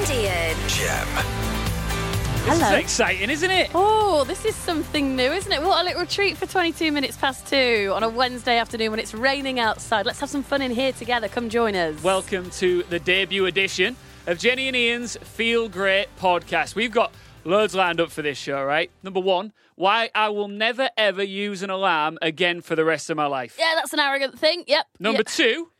and Ian. Gem. Hello. This is exciting, isn't it? Oh, this is something new, isn't it? What a little treat for 22 minutes past two on a Wednesday afternoon when it's raining outside. Let's have some fun in here together. Come join us. Welcome to the debut edition of Jenny and Ian's Feel Great podcast. We've got loads lined up for this show, right? Number one, why I will never, ever use an alarm again for the rest of my life. Yeah, that's an arrogant thing. Yep. Number two,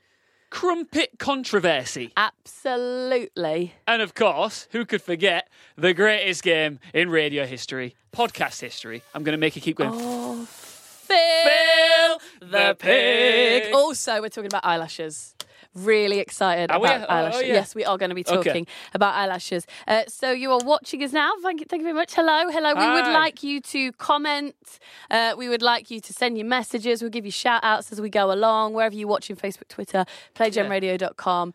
crumpet controversy. Absolutely. And of course, who could forget the greatest game in radio history, podcast history. I'm going to make you keep going. Oh, Phil the pig. Also, we're talking about eyelashes. Really excited about eyelashes. Oh, yeah. Yes, we are going to be talking about eyelashes. So you are watching us now. Thank you very much. Hello. Hi. We would like you to comment. We would like you to send your messages. We'll give you shout-outs as we go along, wherever you're watching, Facebook, Twitter, playgemradio.com.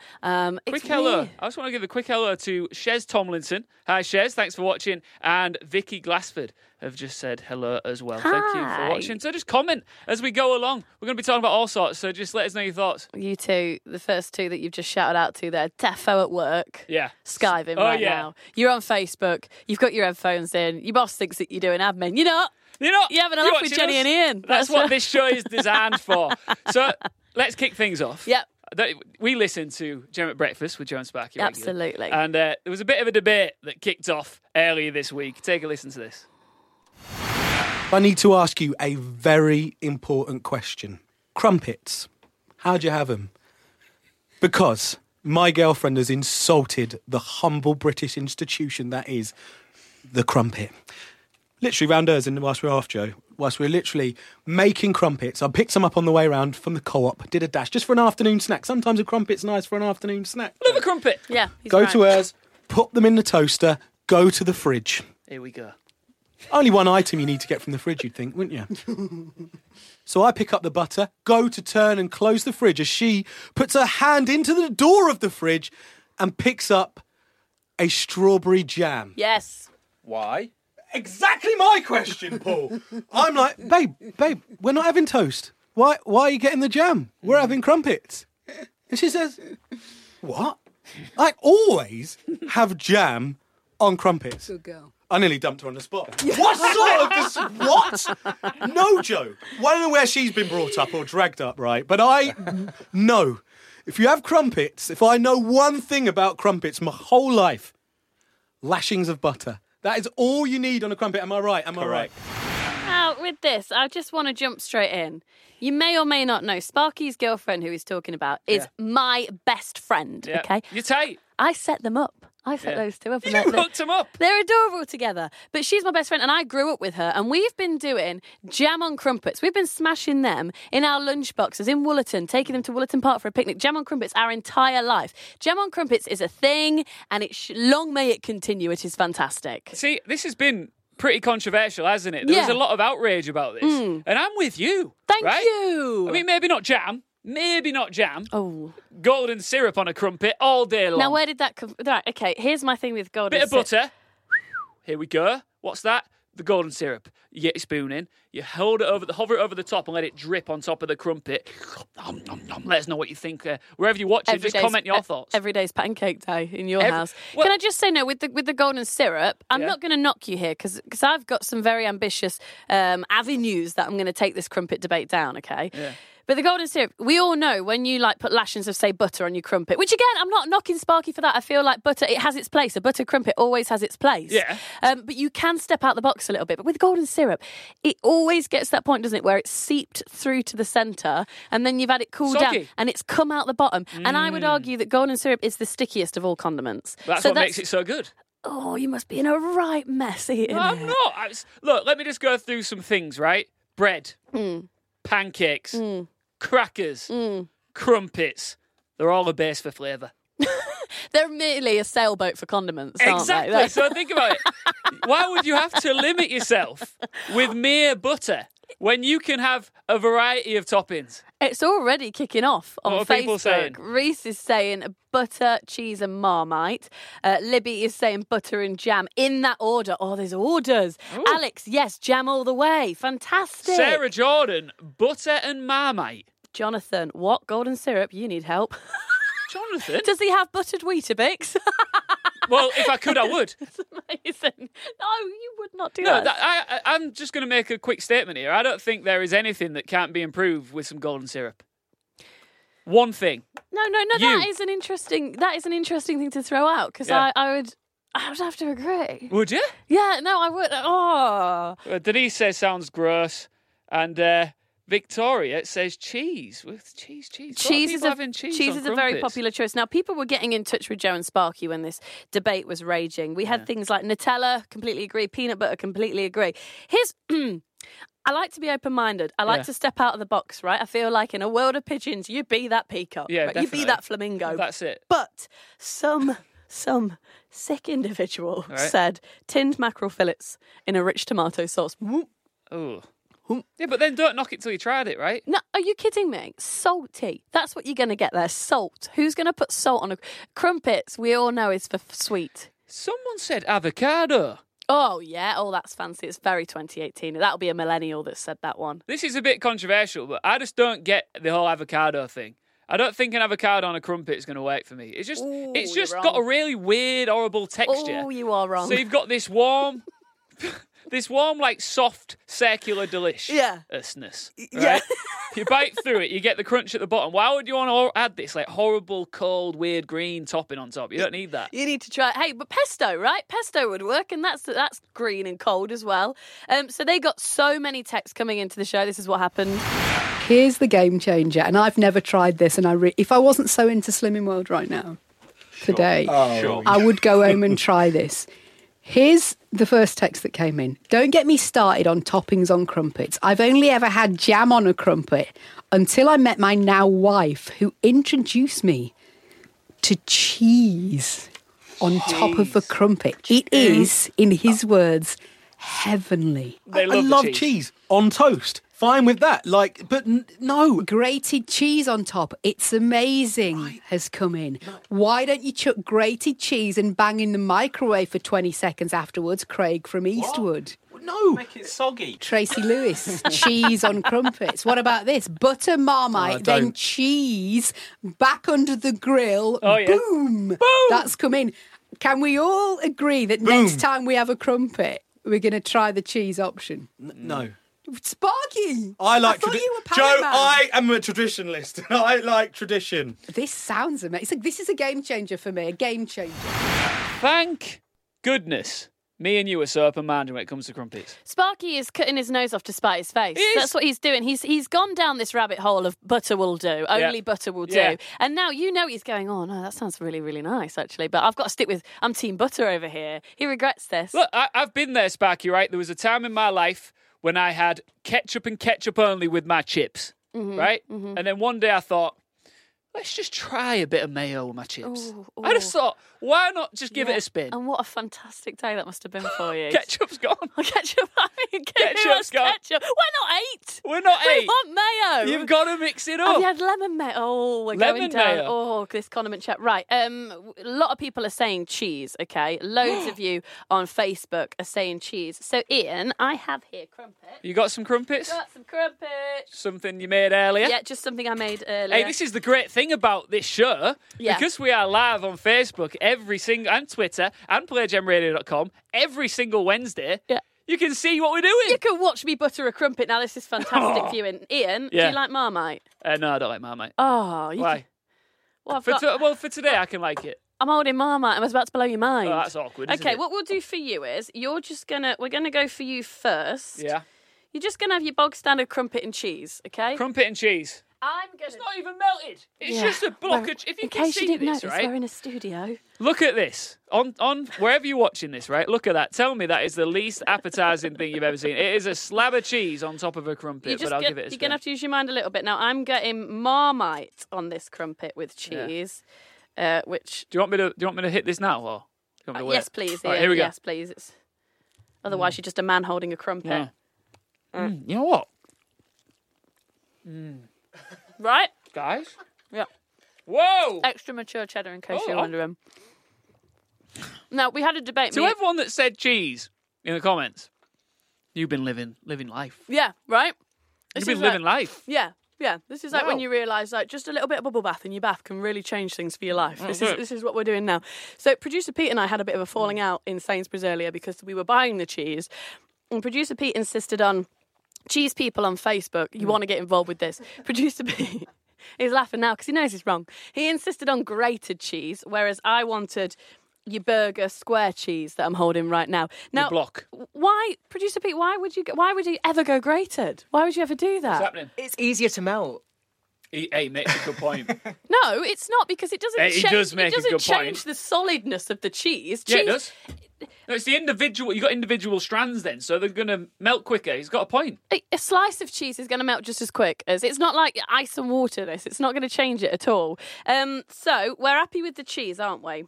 Quick hello. I just want to give a quick hello to Shez Tomlinson. Hi, Shez. Thanks for watching. And Vicky Glassford have just said hello as well. Hi. Thank you for watching. So just comment as we go along. We're going to be talking about all sorts, so just let us know your thoughts. You too. The first two that you've just shouted out to there. Tefo at work. Yeah. Skiving now. You're on Facebook. You've got your headphones in. Your boss thinks that you're doing admin. You're not. You're having a laugh with Jenny and Ian. That's what this show is designed for. So let's kick things off. Yep. We listened to Gem at Breakfast with Joe and Sparky. Absolutely. And there was a bit of a debate that kicked off earlier this week. Take a listen to this. I need to ask you a very important question. Crumpets. How do you have them? Because my girlfriend has insulted the humble British institution that is the crumpet. Literally round hers, and whilst we're off, Joe, whilst we're literally making crumpets, I picked some up on the way round from the co-op, did a dash just for an afternoon snack. Sometimes a crumpet's nice for an afternoon snack. Love a crumpet. Yeah. Go to hers, put them in the toaster, go to the fridge. Here we go. Only one item you need to get from the fridge, you'd think, wouldn't you? So I pick up the butter, go to turn and close the fridge as she puts her hand into the door of the fridge and picks up a strawberry jam. Yes. Why? Exactly my question, Paul. I'm like, babe, we're not having toast. Why are you getting the jam? We're having crumpets. And she says, what? I always have jam on crumpets. Good girl. I nearly dumped her on the spot. What sort of... What? No, Joe. I don't know where she's been brought up or dragged up, right? But I know. If you have crumpets, if I know one thing about crumpets my whole life, lashings of butter. That is all you need on a crumpet. Am I right? Correct. Now, with this, I just want to jump straight in. You may or may not know, Sparky's girlfriend, who he's talking about, is my best friend, okay? You're tight. I set them up. I set those two up. You hooked them up. They're adorable together. But she's my best friend and I grew up with her and we've been doing jam on crumpets. We've been smashing them in our lunchboxes in Woolerton, taking them to Woolerton Park for a picnic. Jam on crumpets our entire life. Jam on crumpets is a thing and long may it continue. It is fantastic. See, this has been pretty controversial, hasn't it? There was a lot of outrage about this. Mm. And I'm with you. Thank you. I mean, maybe not jam. Oh. Golden syrup on a crumpet all day long. Now, where did that come... Right, okay, here's my thing with golden syrup. Bit of butter. Here we go. What's that? The golden syrup. You get your spoon in, you hover it over the top and let it drip on top of the crumpet. Let us know what you think. Wherever you're watching, just comment your thoughts. Every day's pancake day in your house. Well, can I just say, no, with the golden syrup, I'm not going to knock you here because I've got some very ambitious avenues that I'm going to take this crumpet debate down, okay? Yeah. But the golden syrup, we all know when you put lashings of, say, butter on your crumpet, which again, I'm not knocking Sparky for that. I feel like butter, it has its place. A butter crumpet always has its place. Yeah. But you can step out the box a little bit. But with golden syrup, it always gets to that point, doesn't it, where it's seeped through to the centre and then you've had it cool down and it's come out the bottom. Mm. And I would argue that golden syrup is the stickiest of all condiments. That's what makes it so good. Oh, you must be in a right mess eating it. I'm not. Look, let me just go through some things, right? Bread. Mm. Pancakes. Mm. Crackers, crumpets, they're all a base for flavour. They're merely a sailboat for condiments, aren't they? Exactly, so think about it. Why would you have to limit yourself with mere butter when you can have a variety of toppings? It's already kicking off on what are Facebook. People saying? Reese is saying butter, cheese and Marmite. Libby is saying butter and jam in that order. Oh, there's orders. Ooh. Alex, yes, jam all the way. Fantastic. Sarah Jordan, butter and Marmite. Jonathan, what? Golden syrup? You need help. Jonathan? Does he have buttered Weetabix? Well, if I could, I would. It's amazing. No, you would not do that. I'm just going to make a quick statement here. I don't think there is anything that can't be improved with some golden syrup. One thing. No. That is an interesting thing to throw out because I would have to agree. Would you? Yeah. No, I would. Oh. Well, Denise says sounds gross, and Victoria says cheese. With cheese. Cheese is a very popular choice. Now, people were getting in touch with Joe and Sparky when this debate was raging. We had things like Nutella, completely agree. Peanut butter, completely agree. Here's. I like to be open-minded. I like to step out of the box, right? I feel like in a world of pigeons, you be that peacock. Yeah, right? You be that flamingo. That's it. But some sick individual said tinned mackerel fillets in a rich tomato sauce. Ooh. Yeah, but then don't knock it till you tried it, right? No, are you kidding me? Salty. That's what you're going to get there. Salt. Who's going to put salt on a... Crumpets, we all know, is for sweet. Someone said avocado. Oh, yeah. Oh, that's fancy. It's very 2018. That'll be a millennial that said that one. This is a bit controversial, but I just don't get the whole avocado thing. I don't think an avocado on a crumpet is going to work for me. It's just got a really weird, horrible texture. Oh, you are wrong. So you've got this warm... This warm, like, soft, circular deliciousness, right? Yeah. You bite through it, you get the crunch at the bottom. Why would you want to add this, like, horrible, cold, weird green topping on top? You don't need that. You need to try it. Hey, but pesto, right? Pesto would work, and that's green and cold as well. So they got so many texts coming into the show. This is what happened. Here's the game changer, and I've never tried this, and if I wasn't so into Slimming World right now, today, I would go home and try this. Here's the first text that came in. Don't get me started on toppings on crumpets. I've only ever had jam on a crumpet until I met my now wife, who introduced me to cheese on top of a crumpet. It is, in his words, heavenly. I love cheese on toast. Fine with that. Like, but no. Grated cheese on top. It's amazing has come in. Why don't you chuck grated cheese and bang in the microwave for 20 seconds afterwards? Craig from Eastwood. What? No. Make it soggy. Tracy Lewis. Cheese on crumpets. What about this? Butter Marmite, then cheese, back under the grill. Oh, yeah. Boom. That's come in. Can we all agree that next time we have a crumpet, we're going to try the cheese option? No. Sparky! I thought you were Joe, man. I am a traditionalist. I like tradition. This sounds amazing. This is a game changer for me, a game changer. Thank goodness me and you are so open-minded when it comes to crumpets. Sparky is cutting his nose off to spite his face. That's what he's doing. He's gone down this rabbit hole of butter will do, only butter will do. Yeah. And now you know he's going, oh, no, that sounds really, really nice, actually. But I've got to stick with, I'm team butter over here. He regrets this. Look, I've been there, Sparky, right? There was a time in my life when I had ketchup and ketchup only with my chips, right? Mm-hmm. And then one day I thought, let's just try a bit of mayo with my chips. Ooh. I just thought, why not just give it a spin? And what a fantastic day that must have been for you. Ketchup's gone. Ketchup's gone. Ketchup. We're not eight. We want mayo. You've got to mix it up. Have you had lemon mayo? Oh, we're lemon going down. Mayo. Oh, this condiment chat. Right. A lot of people are saying cheese, okay? Loads of you on Facebook are saying cheese. So, Ian, I have here crumpets. You got some crumpets? Got some crumpets. Something you made earlier? Yeah, just something I made earlier. Hey, this is the great thing about this show, because we are live on Facebook and Twitter and playgemradio.com every single Wednesday. Yeah. You can see what we're doing. You can watch me butter a crumpet. Now, this is fantastic for you. And Ian, do you like Marmite? No, I don't like Marmite. Oh, you why? Can... Well, for today, I can like it. I'm holding Marmite. I was about to blow your mind. Oh, that's awkward. Okay, what we'll do for you is we're going to go for you first. Yeah. You're just going to have your bog standard crumpet and cheese, okay? Crumpet and cheese. It's not even melted. It's just a block of... If you can see this, right? In case you didn't notice, we're in a studio. Look at this. On wherever you're watching this, right? Look at that. Tell me that is the least appetising thing you've ever seen. It is a slab of cheese on top of a crumpet, but I'll give it a spin. You're going to have to use your mind a little bit. Now, I'm getting Marmite on this crumpet with cheese, which... Do you want me to hit this now, or... Do you want me to wait? Yes, please. Right, here we go. Yes, please. Otherwise, you're just a man holding a crumpet. Yeah. You know what? Right? Guys? Yeah. Whoa! Extra mature cheddar in case you're wondering. Now, we had a debate. To everyone that said cheese in the comments, you've been living life. Yeah, right? You've been living life. Yeah. Yeah, this is like when you realise like just a little bit of bubble bath in your bath can really change things for your life. Mm-hmm. This is what we're doing now. So Producer Pete and I had a bit of a falling out in Sainsbury's earlier because we were buying the cheese, and Producer Pete insisted on cheese people on Facebook. You want to get involved with this, Producer Pete. He's laughing now because he knows he's wrong. He insisted on grated cheese, whereas I wanted your burger square cheese that I'm holding right now. Now, the block. Why, Producer Pete? Why would you ever go grated? Why would you ever do that? What's happening? It's easier to melt. Hey, makes a good point. No, it's not because it doesn't. It does change the solidness of the cheese. Yeah, it does. No, it's the individual. You got individual strands then, so they're going to melt quicker. He's got a point. A slice of cheese is going to melt just as quick as. It's not like ice and water. It's not going to change it at all. So we're happy with the cheese, aren't we?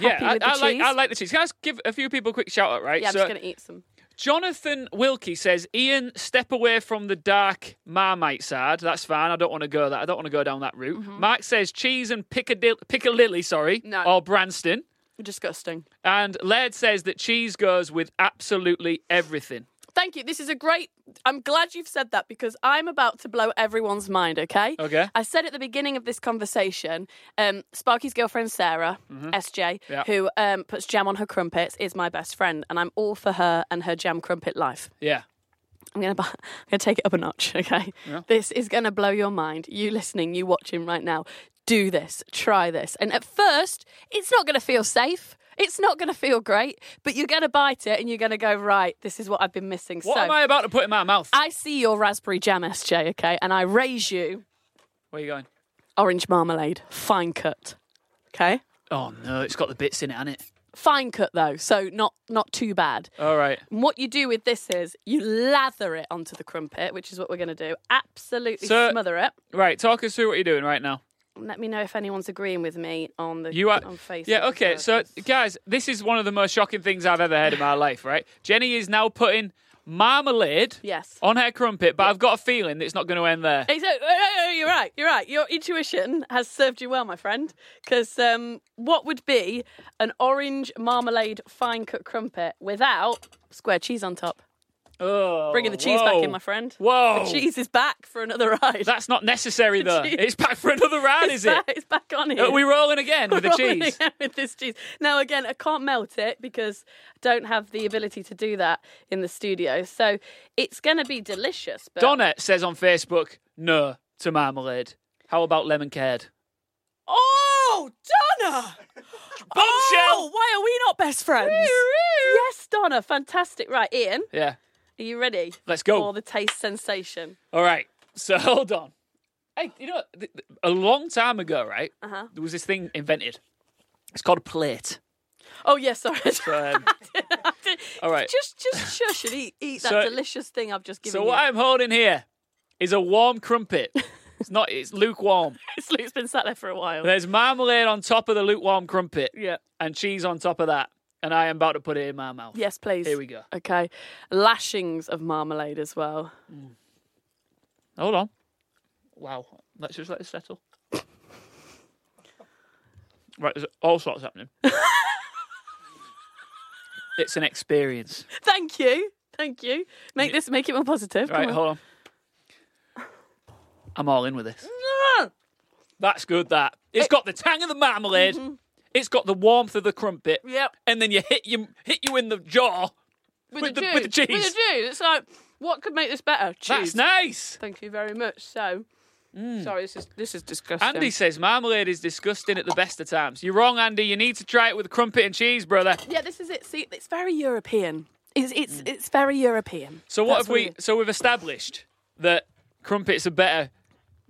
I like the cheese. Can I just give a few people a quick shout out? Right? Yeah, I'm just going to eat some. Jonathan Wilkie says, Ian, step away from the dark Marmite side. That's fine. I don't want to go down that route. Mm-hmm. Mark says cheese and Piccadilly, or Branston. Disgusting. And Laird says that cheese goes with absolutely everything. Thank you. This is I'm glad you've said that because I'm about to blow everyone's mind, okay? Okay. I said at the beginning of this conversation, Sparky's girlfriend, Sarah, SJ, who puts jam on her crumpets, is my best friend. And I'm all for her and her jam crumpet life. Yeah. I'm going to take it up a notch, okay? Yeah. This is going to blow your mind. You listening, you watching right now. Do this. Try this. And at first, it's not going to feel safe. It's not going to feel great, but you're going to bite it and you're going to go, right, this is what I've been missing. What am I about to put in my mouth? I see your raspberry jam, SJ, okay, and I raise you. Where are you going? Orange marmalade, fine cut, okay? Oh, no, it's got the bits in it, hasn't it? Fine cut, though, so not too bad. All right. And what you do with this is you lather it onto the crumpet, which is what we're going to do. Absolutely smother it. Right, talk us through what you're doing right now. Let me know if anyone's agreeing with me on Facebook. Yeah, okay. So, guys, this is one of the most shocking things I've ever heard in my life, right? Jenny is now putting marmalade on her crumpet, but I've got a feeling that it's not going to end there. You're right. Your intuition has served you well, my friend, because what would be an orange marmalade fine-cut crumpet without square cheese on top? Oh, bringing the cheese back in, my friend. Whoa. The cheese is back for another ride. That's not necessary, though. It's back for another ride, is it? It's back on here. Are we rolling again with the cheese? Again with this cheese. Now, again, I can't melt it because I don't have the ability to do that in the studio. So it's going to be delicious. But... Donna says on Facebook, no to marmalade. How about lemon curd? Oh, Donna! Bombshell! Oh, why are we not best friends? Yes, Donna. Fantastic. Right, Ian. Yeah. Are you ready? Let's go. For the taste sensation. All right. So hold on. Hey, you know, a long time ago, right? Uh-huh. There was this thing invented. It's called a plate. Oh, yeah, sorry. All right. Just shush and eat that delicious thing I've just given you. So what I'm holding here is a warm crumpet. It's lukewarm. It's been sat there for a while. There's marmalade on top of the lukewarm crumpet. Yeah. And cheese on top of that. And I am about to put it in my mouth. Yes, please. Here we go. Okay. Lashings of marmalade as well. Mm. Hold on. Wow. Let's just let it settle. Right, there's all sorts happening. It's an experience. Thank you. Make it more positive. Right, hold on. I'm all in with this. That's good, that. It's got the tang of the marmalade. Mm-hmm. It's got the warmth of the crumpet. Yep. And then you hit you in the jaw with the cheese. With the juice. It's like, what could make this better? Cheese. That's nice. Thank you very much. So, sorry, this is disgusting. Andy says marmalade is disgusting at the best of times. You're wrong, Andy. You need to try it with crumpet and cheese, brother. Yeah, this is it. See, it's very European. It's very European. So we've established that crumpets are better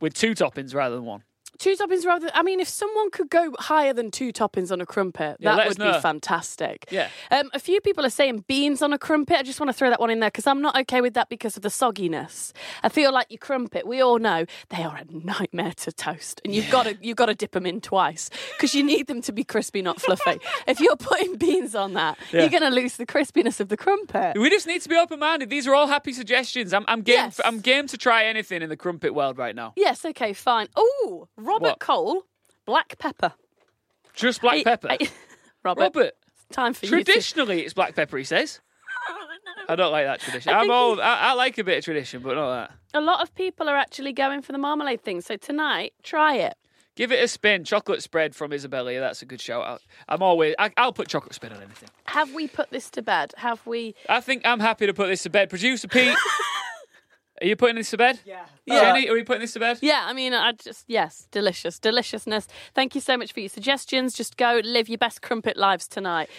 with two toppings rather than one. Two toppings rather than... I mean, if someone could go higher than two toppings on a crumpet, that would be fantastic. Yeah. A few people are saying beans on a crumpet. I just want to throw that one in there because I'm not okay with that because of the sogginess. I feel like your crumpet, we all know, they are a nightmare to toast. And you've got to dip them in twice because you need them to be crispy, not fluffy. If you're putting beans on that, you're going to lose the crispiness of the crumpet. We just need to be open-minded. These are all happy suggestions. I'm game to try anything in the crumpet world right now. Yes, okay, fine. Ooh, Robert Cole, black pepper. Just black pepper? Robert, it's time for you. Traditionally, it's black pepper, he says. I don't like that tradition. I like a bit of tradition, but not that. A lot of people are actually going for the marmalade thing. So tonight, try it. Give it a spin. Chocolate spread from Isabella. Yeah, that's a good shout out. I'll put chocolate spread on anything. Have we put this to bed? Have we? I think I'm happy to put this to bed. Producer Pete, are you putting this to bed? Yeah. Jenny, are you putting this to bed? Yeah, I mean, yes, deliciousness. Thank you so much for your suggestions. Just go live your best crumpet lives tonight.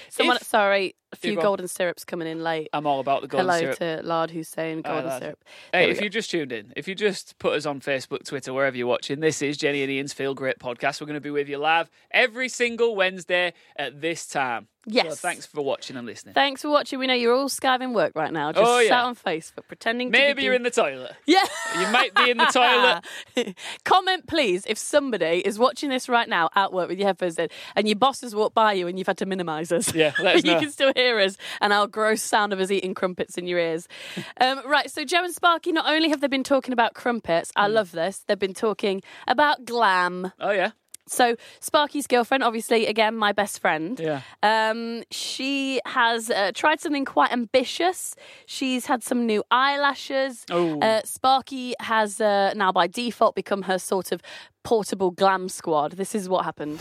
A few golden syrups coming in late. I'm all about the golden syrup. Hello to Laird Hussein, golden syrup. Hey, if you just tuned in, if you just put us on Facebook, Twitter, wherever you're watching, this is Jenny and Ian's Feel Great podcast. We're going to be with you live every single Wednesday at this time. Yes. So thanks for watching and listening. Thanks for watching. We know you're all skiving work right now. Just sat on Facebook pretending to be... Maybe you're in the toilet. Yeah. You might be in the toilet. Comment, please, if somebody is watching this right now at work with your headphones in and your boss has walked by you and you've had to minimise us. Yeah, let us know. You can still hear us and our gross sound of us eating crumpets in your ears. Right, so Joe and Sparky, not only have they been talking about crumpets, I love this, they've been talking about glam. Oh, yeah. So Sparky's girlfriend, obviously, again, my best friend, she has tried something quite ambitious. She's had some new eyelashes. Sparky has now by default become her sort of portable glam squad. This is what happened.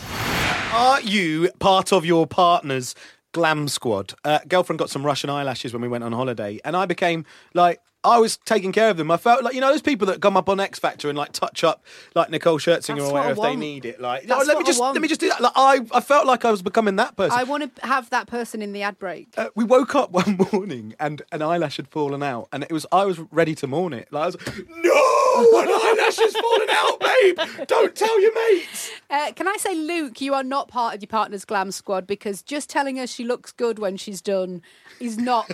Are you part of your partner's glam squad? Girlfriend got some Russian eyelashes when we went on holiday, and I became like... I was taking care of them. I felt like, those people that come up on X Factor and like touch up like Nicole Scherzinger or whatever if they need it. Like, let me just do that. Like, I felt like I was becoming that person. I want to have that person in the ad break. We woke up one morning and an eyelash had fallen out, and I was ready to mourn it. Like, I was like, no, an eyelash has fallen out, babe. Don't tell your mates. Can I say, Luke, you are not part of your partner's glam squad because just telling her she looks good when she's done is not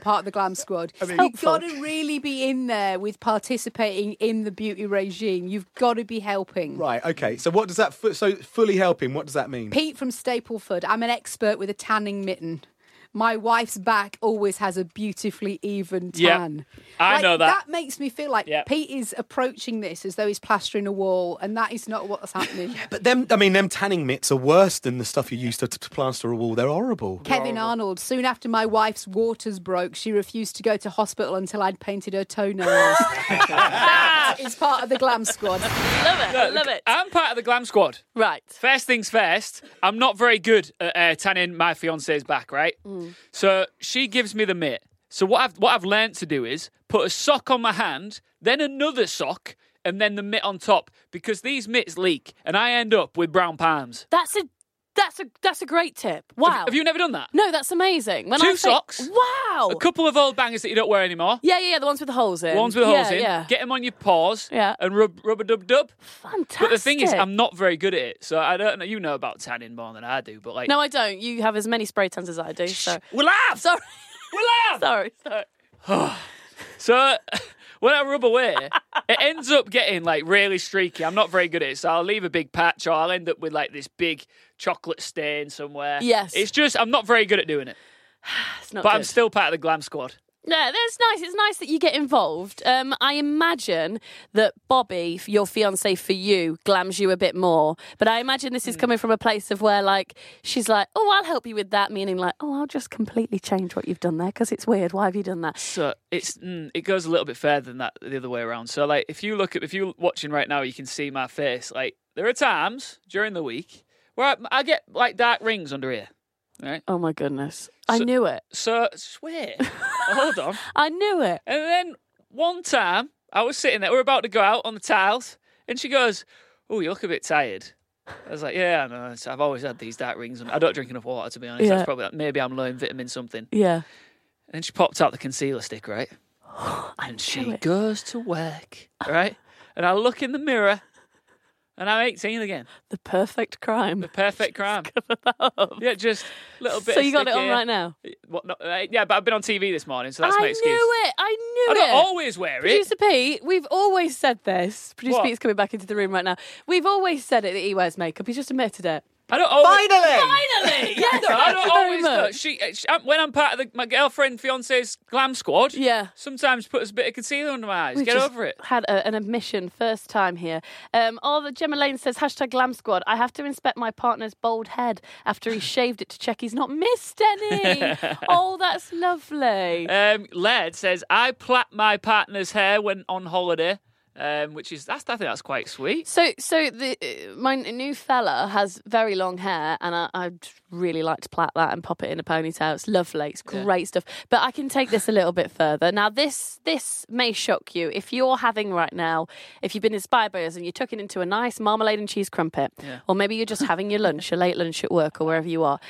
part of the glam squad. I mean, really be in there with participating in the beauty regime. You've got to be helping. Right, okay. So what does that... So fully helping, what does that mean? Pete from Stapleford. I'm an expert with a tanning mitten. My wife's back always has a beautifully even tan. Yep. I know that. That makes me feel like Pete is approaching this as though he's plastering a wall, and that is not what's happening. But them tanning mitts are worse than the stuff you used to plaster a wall. They're horrible. Arnold, soon after my wife's waters broke, she refused to go to hospital until I'd painted her toenails. That is part of the glam squad. Love it. I'm part of the glam squad. Right. First things first, I'm not very good at tanning my fiance's back, right? Mm. So she gives me the mitt. So what I've learned to do is put a sock on my hand, then another sock, and then the mitt on top because these mitts leak, and I end up with brown palms. That's a great tip. Wow. Have you never done that? No, that's amazing. Two socks. Wow. A couple of old bangers that you don't wear anymore. Yeah, the ones with the holes in. Yeah. Get them on your paws and rub-a-dub-dub. Fantastic. But the thing is, I'm not very good at it, so I don't know. You know about tanning more than I do, but like... No, I don't. You have as many spray tans as I do, so... Sorry. So... When I rub away, it ends up getting, like, really streaky. I'm not very good at it, so I'll leave a big patch or I'll end up with, like, this big chocolate stain somewhere. Yes. It's just, I'm not very good at doing it. But I'm still part of the glam squad. No, that's nice. It's nice that you get involved. I imagine that Bobby, your fiancé for you, glams you a bit more. But I imagine this is coming from a place of where, like, she's like, oh, I'll help you with that, meaning like, oh, I'll just completely change what you've done there because it's weird. Why have you done that? So it goes a little bit further than that the other way around. So, like, if you're watching right now, you can see my face. Like, there are times during the week where I get, like, dark rings under here. Right. Oh, my goodness. I knew it. So, wait. Hold on. I knew it. And then one time, I was sitting there. We were about to go out on the tiles. And she goes, oh, you look a bit tired. I was like, yeah, I know. I've always had these dark rings. I don't drink enough water, to be honest. Yeah. That's probably maybe I'm low in vitamin something. Yeah. And then she popped out the concealer stick, right? And she goes to work, right? And I look in the mirror. And I'm 18 again. The perfect crime. Cover that up. Yeah, just a little bit. So you got it on right now? What? Not, yeah, but I've been on TV this morning, so that's my excuse. I knew it. I don't always wear it. Producer Pete, we've always said this. Producer Pete's coming back into the room right now. We've always said it that he wears makeup. He's just admitted it. I don't always, finally! Yes, no, I don't always. Look, she, when I'm part of my girlfriend, fiance's glam squad, yeah, sometimes puts a bit of concealer under my eyes. Get over it. Had an admission first time here. Gemma Lane says, hashtag glam squad. I have to inspect my partner's bald head after he shaved it to check he's not missed any. Oh, that's lovely. Laird says, I plait my partner's hair when on holiday. I think that's quite sweet. So my new fella has very long hair, and I'd really like to plait that and pop it in a ponytail. It's lovely. It's great stuff. But I can take this a little bit further. Now, this may shock you. If you're having right now, if you've been inspired by us and you took it into a nice marmalade and cheese crumpet, or maybe you're just having your lunch, a late lunch at work or wherever you are,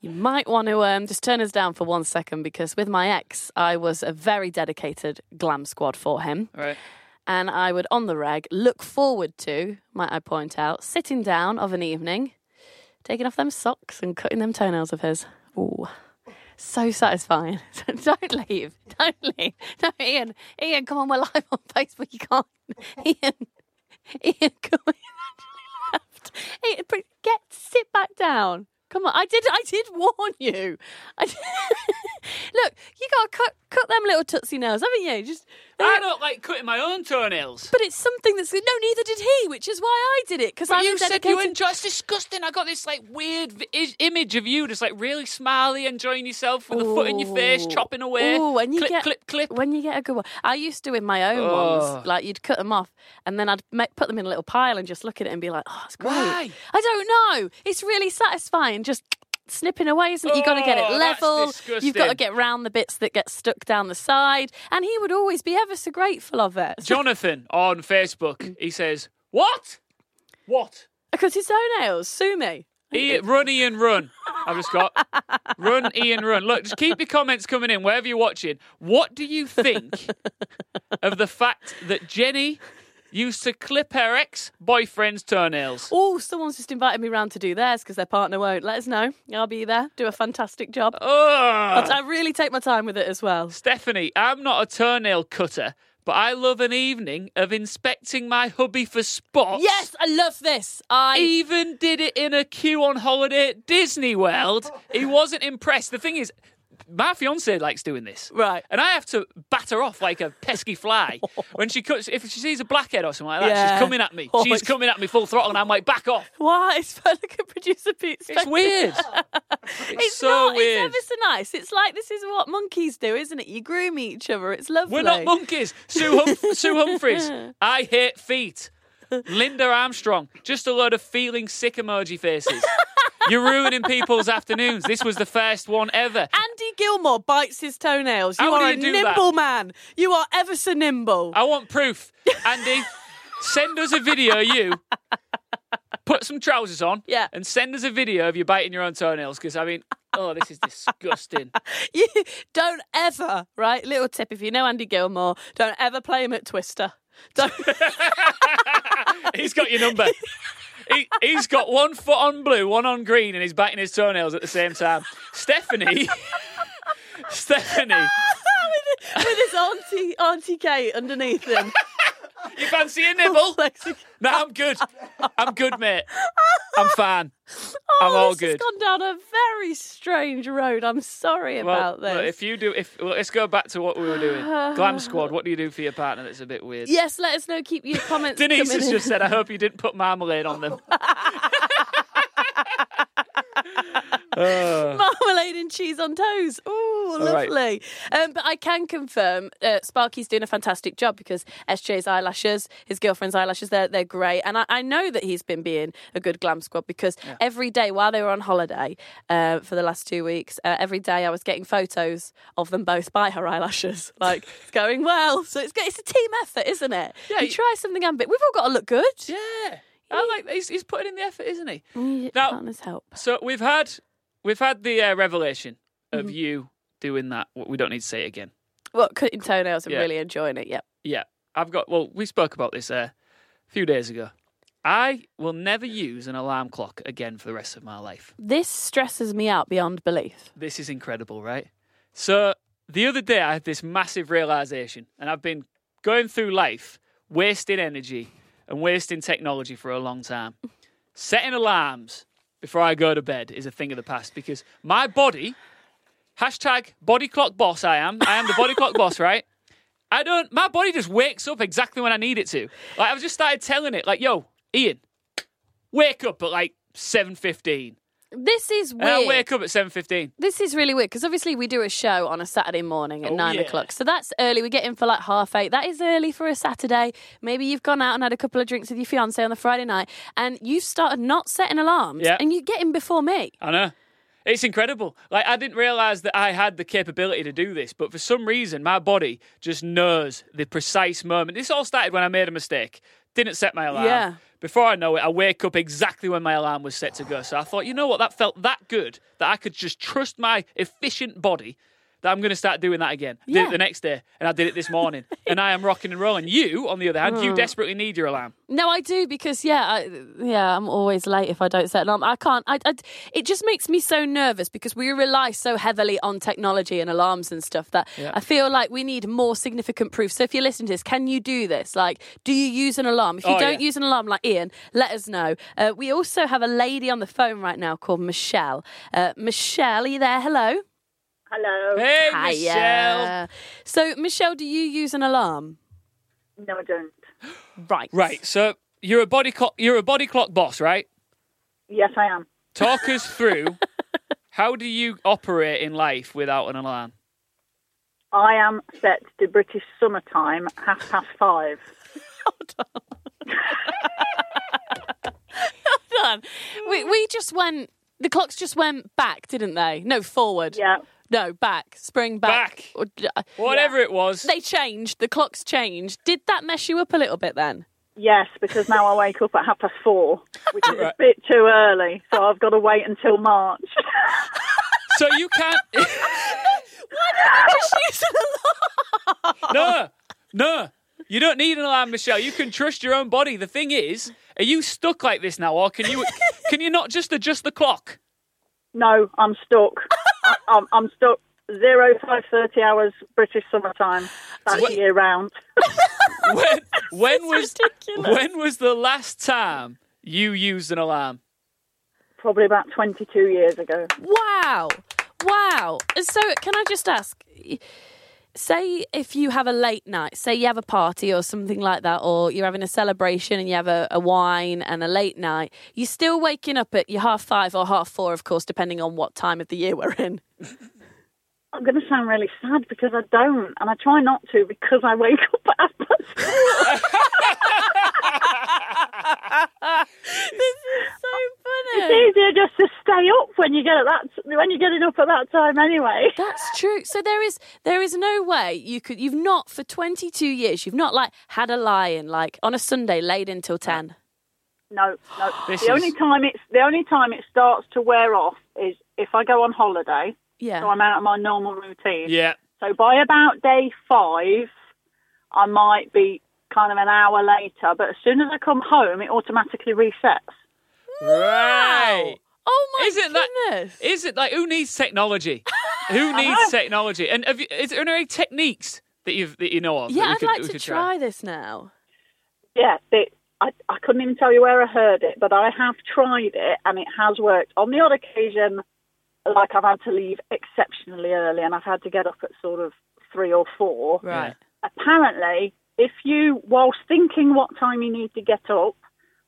you might want to just turn us down for 1 second, because with my ex, I was a very dedicated glam squad for him. Right. And I would, on the reg, look forward to, might I point out, sitting down of an evening, taking off them socks and cutting them toenails of his. Ooh, so satisfying. Don't leave. Don't leave. No, Ian, come on, we're live on Facebook. You can't. Ian, come on. Ian, sit back down. Come on, I did warn you. Look, you got to cut them little tootsie nails, haven't you? I don't like cutting my own toenails. But it's something that's... No, neither did he, which is why I did it. Because you said you enjoy... It's disgusting. I got this, weird image of you just, really smiley, enjoying yourself with a foot in your face, chopping away. Ooh, when you clip, clip, clip. When you get a good one. I used to with my own ones. You'd cut them off, and then I'd put them in a little pile and just look at it and be like, oh, it's great. Why? I don't know. It's really satisfying. Just snipping away, isn't it? You've got to get it level. You've got to get round the bits that get stuck down the side. And he would always be ever so grateful of it. Jonathan on Facebook, he says, what? What? I cut his toenails. Sue me. Run, Ian, run. I've just got run, Ian, run. Look, just keep your comments coming in, wherever you're watching. What do you think of the fact that Jenny used to clip her ex-boyfriend's toenails? Oh, someone's just invited me round to do theirs because their partner won't. Let us know. I'll be there. Do a fantastic job. I really take my time with it as well. Stephanie, I'm not a toenail cutter, but I love an evening of inspecting my hubby for spots. Yes, I love this. I even did it in a queue on holiday at Disney World. He wasn't impressed. The thing is, my fiancé likes doing this. Right. And I have to batter off like a pesky fly. When she cuts, if she sees a blackhead or something like that, she's coming at me. She's coming at me full throttle, and I'm like, back off. Why? It's like a producer Pete. It's weird. It's so not weird. It's ever so nice. It's like, this is what monkeys do, isn't it? You groom each other. It's lovely. We're not monkeys. Sue Humphries, I hate feet. Linda Armstrong, just a load of feeling sick emoji faces. You're ruining people's afternoons. This was the first one ever. Andy Gilmore bites his toenails. You are a nimble man. You are ever so nimble. I want proof. Andy, send us a video of you. Put some trousers on and send us a video of you biting your own toenails, because, this is disgusting. You don't ever, right? Little tip, if you know Andy Gilmore, don't ever play him at Twister. Don't. He's got your number. He's got one foot on blue, one on green, and he's biting his toenails at the same time. Stephanie. With his auntie Kate underneath him. You fancy a nibble? No, I'm good. I'm good, mate. I'm fine. I'm all good. It's gone down a very strange road. I'm sorry about this. Look, let's go back to what we were doing. Glam squad. What do you do for your partner that's a bit weird? Yes, let us know. Keep your comments. Denise has just said, I hope you didn't put marmalade on them. Marmalade and cheese on toes. Ooh, lovely. Right. But I can confirm Sparky's doing a fantastic job, because SJ's eyelashes, his girlfriend's eyelashes, they're great. And I know that he's been being a good glam squad, because every day while they were on holiday for the last 2 weeks, every day I was getting photos of them both by her eyelashes. Like, it's going well. So it's a team effort, isn't it? Yeah, you try something ambitious. We've all got to look good. Yeah. I like he's putting in the effort, isn't he? Now, partners help. So we've had the revelation of you doing that. We don't need to say it again. Well, cutting toenails and really enjoying it. Yep. Yeah, we spoke about this a few days ago. I will never use an alarm clock again for the rest of my life. This stresses me out beyond belief. This is incredible, right? So the other day I had this massive realization, and I've been going through life wasting energy and wasting technology for a long time. Setting alarms before I go to bed is a thing of the past because my body, hashtag body clock boss I am the body clock boss, right? My body just wakes up exactly when I need it to. Like, I've just started telling it, like, yo, Ian, wake up at like 7:15. This is weird. And I wake up at 7:15. This is really weird because obviously we do a show on a Saturday morning at 9 o'clock. So that's early. We get in for like 8:30. That is early for a Saturday. Maybe you've gone out and had a couple of drinks with your fiance on the Friday night and you've started not setting alarms and you get in before me. I know. It's incredible. Like, I didn't realise that I had the capability to do this, but for some reason, my body just knows the precise moment. This all started when I made a mistake. Didn't set my alarm. Yeah. Before I know it, I wake up exactly when my alarm was set to go. So I thought, you know what? That felt that good that I could just trust my efficient body that I'm going to start doing that again. Yeah. Did it the next day, and I did it this morning. And I am rocking and rolling. You, on the other hand, you desperately need your alarm. No, I do, because, I'm always late if I don't set an alarm. I can't. It just makes me so nervous because we rely so heavily on technology and alarms and stuff that I feel like we need more significant proof. So if you listen to this, can you do this? Like, do you use an alarm? If you don't use an alarm, like Ian, let us know. We also have a lady on the phone right now called Michelle. Michelle, are you there? Hello. Hello. Hey, hiya. Michelle. So, Michelle, do you use an alarm? No, I don't. Right. Right. So, you're a body clock boss, right? Yes, I am. Talk us through, how do you operate in life without an alarm? I am set to British summertime, 5:30. Hold on. Hold on. We just went, the clocks just went back, didn't they? No, forward. Yeah. No, back. Spring back. Whatever it was. They changed. The clocks changed. Did that mess you up a little bit then? Yes, because now I wake up at 4:30, which is a bit too early. So I've got to wait until March. So you can't... Why don't you just use an alarm? No. You don't need an alarm, Michelle. You can trust your own body. The thing is, are you stuck like this now, or can you not just adjust the clock? No, I'm stuck. I'm stuck. 5:30 hours British summertime. That's year round. When was the last time you used an alarm? Probably about 22 years ago. Wow. So can I just ask? Say if you have a late night, say you have a party or something like that, or you're having a celebration and you have a wine and a late night, you're still waking up at your 5:30 or 4:30, of course, depending on what time of the year we're in. I'm going to sound really sad because I don't, and I try not to because I wake up at 4:00. This is so funny. It's easier just to stay up when you're getting up at that time anyway. That's true. So there is no way you've not for 22 years you've not had a lie-in like on a Sunday laid until 10. No. The only time it starts to wear off is if I go on holiday. Yeah. So I'm out of my normal routine. Yeah. So by about day 5, I might be kind of an hour later, but as soon as I come home, it automatically resets. Right. Wow. Oh my goodness! Is it like who needs technology? Who needs technology? And is there any techniques that you know of? Yeah, I'd like to try this now. Yeah, I couldn't even tell you where I heard it, but I have tried it and it has worked on the odd occasion. Like, I've had to leave exceptionally early and I've had to get up at sort of 3 or 4. Right. Apparently, if you, whilst thinking what time you need to get up,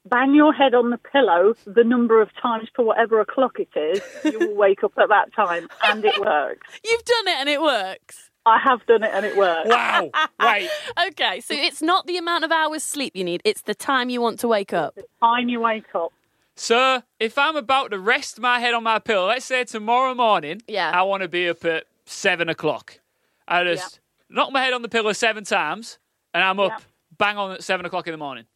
bang your head on the pillow the number of times for whatever o'clock it is, you will wake up at that time, and it works. You've done it and it works. I have done it and it works. Wow. Right. Okay, so it's not the amount of hours sleep you need, it's the time you want to wake up. It's the time you wake up. So, if I'm about to rest my head on my pillow, let's say tomorrow morning, I want to be up at 7 o'clock. I just knock my head on the pillow 7 times, and I'm up bang on at 7 o'clock in the morning.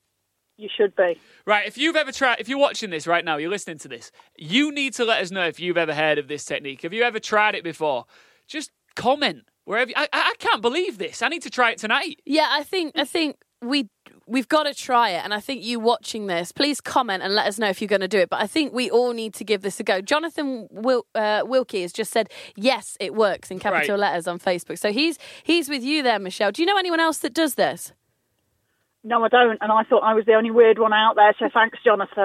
You should be. Right, if you're watching this right now, you're listening to this, you need to let us know if you've ever heard of this technique. Have you ever tried it before? Just comment wherever I can't believe this. I need to try it tonight. Yeah, I think we've got to try it, and I think you watching this, please comment and let us know if you're going to do it, but I think we all need to give this a go. Jonathan Wilkie has just said, yes, it works, in capital letters on Facebook. So he's with you there, Michelle. Do you know anyone else that does this? No, I don't, and I thought I was the only weird one out there, so thanks, Jonathan.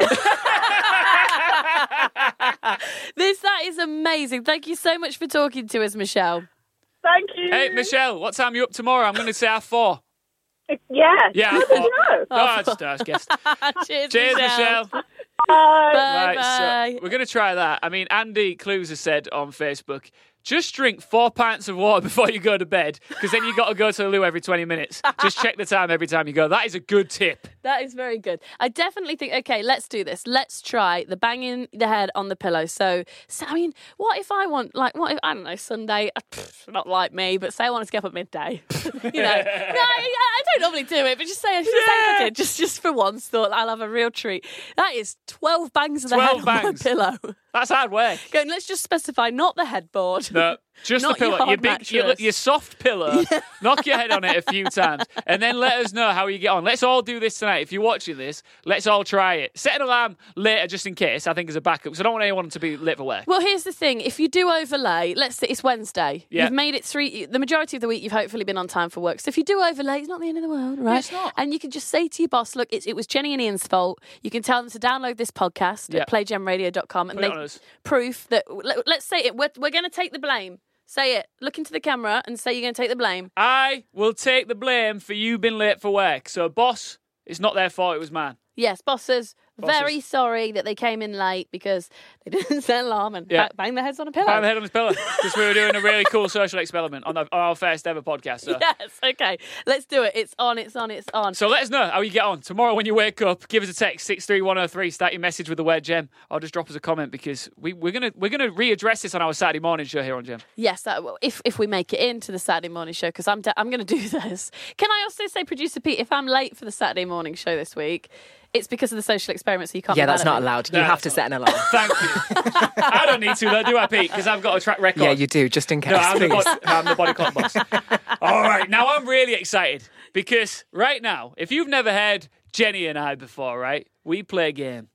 That is amazing. Thank you so much for talking to us, Michelle. Thank you. Hey, Michelle, what time are you up tomorrow? I'm going to say 4:30. Yeah. Yeah. How did you know? No, I just guessed. Cheers, Michelle. Bye. Right, so we're going to try that. I mean, Andy Cluser said on Facebook, just drink 4 pints of water before you go to bed, because then you got to go to the loo every 20 minutes. Just check the time every time you go. That is a good tip. That is very good. I definitely think, okay, let's do this. Let's try the banging the head on the pillow. So I mean, what if I want, like, I don't know, Sunday, not like me, but say I want to skip at midday. You know, no, I don't normally do it, but just say I did. Just for once, thought I'll have a real treat. That is 12 bangs of the head bangs on my pillow. That's hard work. Going, let's just specify, not the headboard. No, just the pillow. Your soft pillow. Yeah. Knock your head on it a few times. And then let us know how you get on. Let's all do this tonight. If you're watching this, let's all try it. Set an alarm later just in case, I think, as a backup, because I don't want anyone to be late for work. Well, here's the thing. If you do overlay, let's say it's Wednesday. Yeah. You've made it the majority of the week, you've hopefully been on time for work. So if you do overlay, it's not the end of the world, right? It's not. And you can just say to your boss, look, it was Jenny and Ian's fault. You can tell them to download this podcast at playgemradio.com. And proof that, let's say it, we're going to take the blame. Say it. Look into the camera and say you're going to take the blame. I will take the blame for you being late for work. So, boss, it's not their fault, it was mine. Yes, bosses. Very sorry that they came in late because they didn't set an alarm and bang their heads on a pillow. Bang their head on a pillow because we were doing a really cool social experiment on our first ever podcast. So. Yes, okay. Let's do it. It's on. So let us know how you get on. Tomorrow when you wake up, give us a text, 63103, start your message with the word Gem, or just drop us a comment because we're gonna readdress this on our Saturday morning show here on Gem. Yes, that will, if we make it into the Saturday morning show, because I'm going to do this. Can I also say, Producer Pete, if I'm late for the Saturday morning show this week, it's because of the social experiment, so you can't. Yeah, that's not allowed. You have to set an alarm. Thank you. I don't need to, though, do I, Pete? Because I've got a track record. Yeah, you do, just in case. No, I'm the body clock boss. All right, now I'm really excited because right now, if you've never heard Jenny and I before, right, we play a game.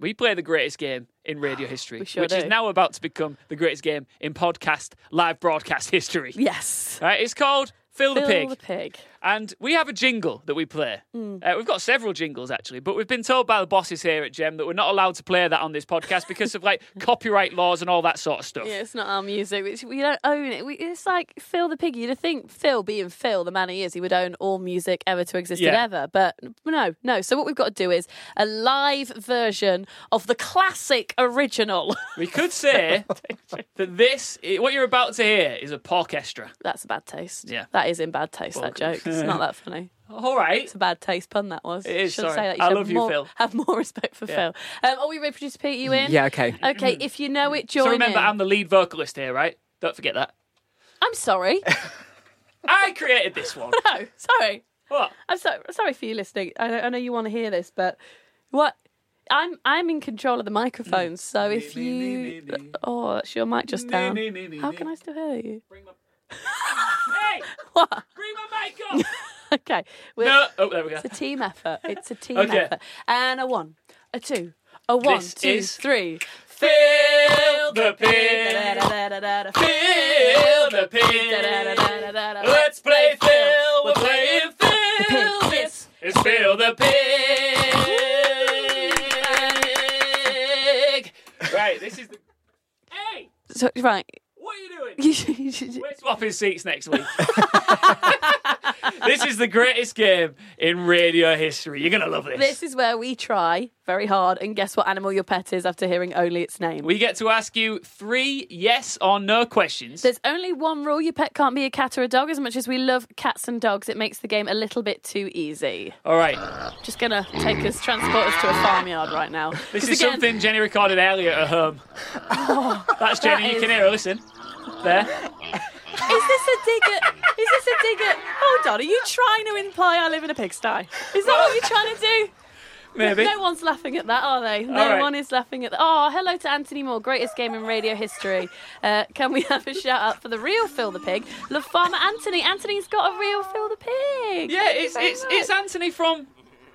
We play the greatest game in radio history, which is now about to become the greatest game in podcast, live broadcast history. Yes. All right, it's called Fill the Pig. And we have a jingle that we play. We've got several jingles, actually, but we've been told by the bosses here at Gem that we're not allowed to play that on this podcast because of, like, copyright laws and all that sort of stuff. Yeah, it's not our music. We don't own it. It's like Phil the Pig. You'd think Phil, being Phil, the man he is, he would own all music ever to exist ever. But no. So what we've got to do is a live version of the classic original. We could say that what you're about to hear is a porchestra. That's a bad taste. Yeah. That is in bad taste, that joke. It's not that funny. All right. It's a bad taste pun, that was. It is, sorry. Say that. I love you, Phil. Have more respect for Phil. Are we ready, Producer Pete? You in? Yeah, okay. Okay, if you know it, join in. So remember, I'm the lead vocalist here, right? Don't forget that. I'm sorry. I created this one. No, sorry. What? I'm sorry for you listening. I know you want to hear this, but what? I'm in control of the microphones, so if you... Oh, that's your mic just down. How can I still hear you? Bring my... Hey! What? Bring my mic up! Okay. No. Oh, there we go. It's a team effort. It's a team effort. And 1, 2, 1, this 2, 3. Fill the pig. Fill the pig. Let's play Phil. We're playing Phil. This is Fill the Pig. Right, this is the... Hey! So, right. What are you doing? We're swapping seats next week. This is the greatest game in radio history. You're going to love this. This is where we try very hard and guess what animal your pet is after hearing only its name. We get to ask you 3 yes or no questions. There's only one rule. Your pet can't be a cat or a dog. As much as we love cats and dogs, it makes the game a little bit too easy. All right. Just going to transport us to a farmyard right now. This is something Jenny recorded earlier at home. Oh, that's Jenny. You can hear her. Listen. There. Is this a dig at... Hold on, are you trying to imply I live in a pigsty? Is that what you're trying to do? Maybe. No one's laughing at that, are they? No one is laughing at that. Oh, hello to Anthony Moore, greatest game in radio history. Can we have a shout-out for the real Phil the Pig? Love Farmer Anthony. Anthony's got a real Phil the Pig. Yeah, it's Anthony from...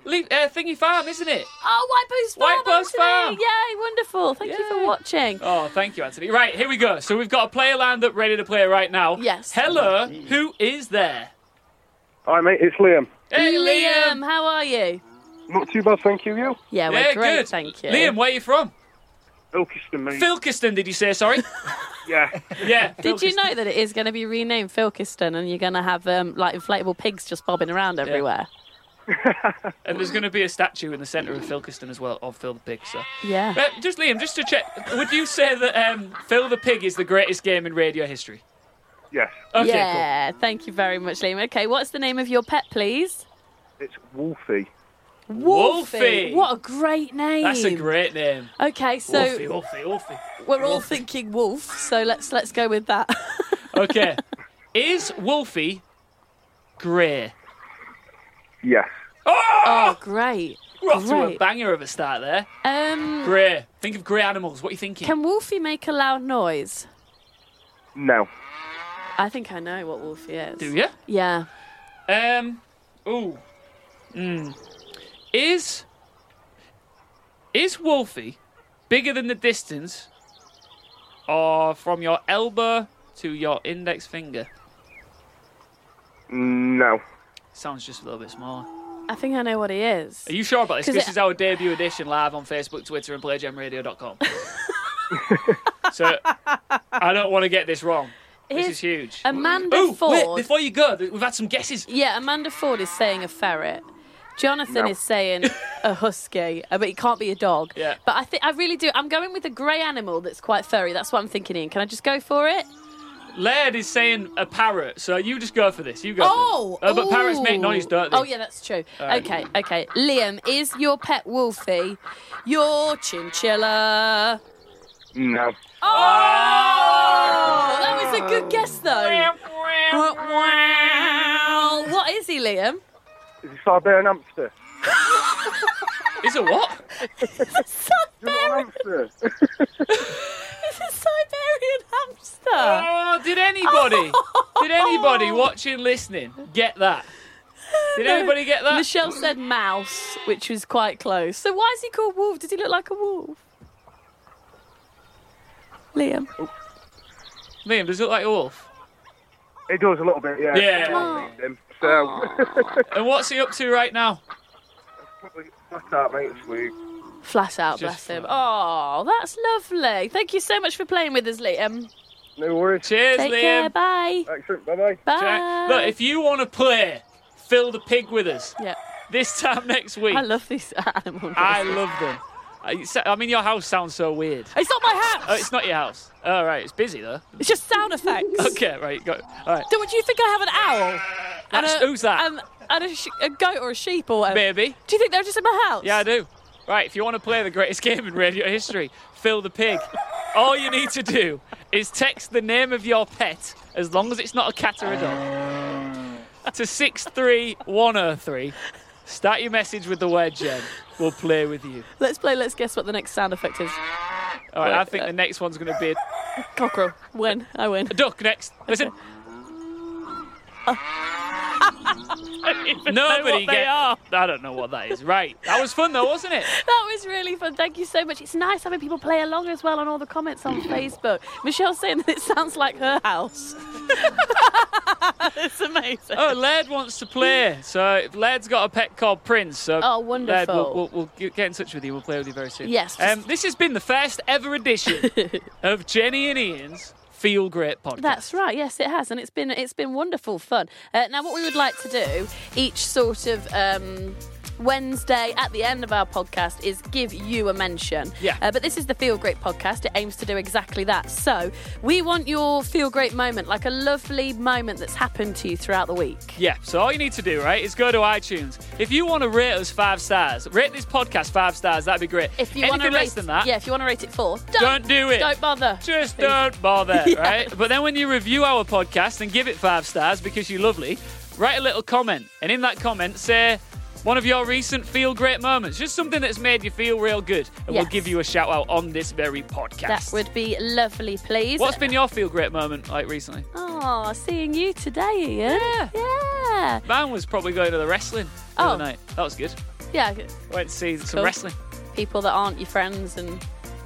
Thingy Farm, isn't it? Oh, White Post Farm. Yay, wonderful. Thank you for watching. Oh, thank you, Anthony. Right, here we go. So we've got a player lined up ready to play right now. Yes. Hello, who is there? Hi, mate, it's Liam. Hey, Liam, how are you? Not too bad, thank you. Yeah, we're great, good. Thank you. Liam, where are you from? Filkinston, mate. Filkinston, did you say? Sorry. Yeah. Yeah. Did you know that it is going to be renamed Filkinston, and you're going to have like inflatable pigs just bobbing around everywhere? And there's going to be a statue in the centre of Filkinston as well of Phil the Pig. So yeah. Just Liam, just to check, would you say that Phil the Pig is the greatest game in radio history? Yes. Okay, yeah. Cool. Thank you very much, Liam. Okay, what's the name of your pet, please? It's Wolfie. Wolfie. What a great name. That's a great name. Okay, so Wolfie. We're all thinking wolf, so let's go with that. Okay. Is Wolfie grey? Yes. Oh, great. We're off to a banger of a start there. Grey. Think of grey animals. What are you thinking? Can Wolfie make a loud noise? No. I think I know what Wolfie is. Do you? Yeah. Ooh. Mm. Is Wolfie bigger than the distance or from your elbow to your index finger? No. Sounds just a little bit smaller. I think I know what he is. Are you sure about this? This is our debut edition live on Facebook, Twitter and playgemradio.com. So I don't want to get this wrong. This is huge. Amanda Ford. Wait, before you go, we've had some guesses. Yeah, Amanda Ford is saying a ferret. Jonathan is saying a husky, but it can't be a dog. Yeah. But I really do. I'm going with a grey animal that's quite furry. That's what I'm thinking, Ian. Can I just go for it? Laird is saying a parrot, so you just go for this. You go for it. But parrots make noise, don't they? Oh, yeah, that's true. Right. Okay. Liam, is your pet Wolfie your chinchilla? No. Oh! That was a good guess, though. What is he, Liam? Is he Siberian hamster? Is it what? It's a Siberian hamster. Oh, did anybody watching, listening, get that? Anybody get that? Michelle said mouse, which was quite close. So why is he called wolf? Does he look like a wolf? Liam. Oh. Liam, does he look like a wolf? It does a little bit, yeah. And what's he up to right now? Flat out, mate, this week. Flat out, bless him. Oh, that's lovely. Thank you so much for playing with us, Liam. No worries. Cheers, Liam. Take care, bye. Excellent, bye. Look, if you want to play Phil the Pig with us this time next week. I love these animals. I love them. I mean, your house sounds so weird. It's not my house. Oh, it's not your house. Oh, right. It's busy, though. It's just sound effects. Okay, right. Go. All right. Do you think I have an owl? Who's that? And a goat or a sheep or whatever. Maybe. Do you think they're just in my house? Yeah, I do. Right. If you want to play the greatest game in radio history, Phil the Pig, all you need to do is text the name of your pet, as long as it's not a cat or a dog, to 63103. Start your message with the word Gem. We'll play with you. Let's guess what the next sound effect is. All right, I think the next one's going to be a cockerel. I win. A duck next. Okay. Listen. Nobody gets. I don't know what that is. Right. That was fun though, wasn't it? That was really fun. Thank you so much. It's nice having people play along as well on all the comments on Facebook. Michelle's saying that it sounds like her house. It's amazing. Oh, Laird wants to play. So Laird's got a pet called Prince. So wonderful. Laird, we'll get in touch with you. We'll play with you very soon. Yes. This has been the first ever edition of Jenny and Ian's Feel Great podcast. That's right. Yes, it has, and it's been wonderful fun. Now, what we would like to do each sort of Wednesday at the end of our podcast is give you a mention. Yeah. But this is the Feel Great podcast. It aims to do exactly that. So we want your Feel Great moment, like a lovely moment that's happened to you throughout the week. Yeah. So all you need to do, right, is go to iTunes. If you want to rate us 5 stars, rate this podcast 5 stars, that'd be great. If you want to rate less than that. Yeah, if you want to rate it 4, don't do it. Don't bother. Just please. Don't bother, yeah. Right? But then when you review our podcast and give it 5 stars because you're lovely, write a little comment. And in that comment, say one of your recent Feel Great moments. Just something that's made you feel real good. And we'll give you a shout out on this very podcast. That would be lovely, please. What's been your Feel Great moment like recently? Oh, seeing you today, Ian. Yeah. Mine was probably going to the wrestling the other night. That was good. Yeah. Went to see some wrestling. People that aren't your friends and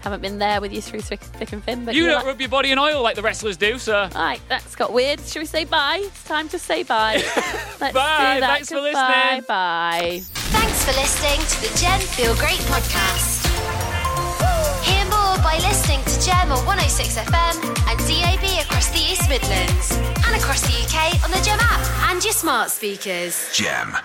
haven't been there with you through thick and thin. But you don't rub your body in oil like the wrestlers do, so. Right, that's got weird. Shall we say bye? It's time to say bye. Let's bye. Do that. Thanks Goodbye. For listening. Bye. Thanks for listening to the Gen Feel Great podcast. Hear more by 106 FM and DAB across the East Midlands and across the UK on the Gem app and your smart speakers. Gem.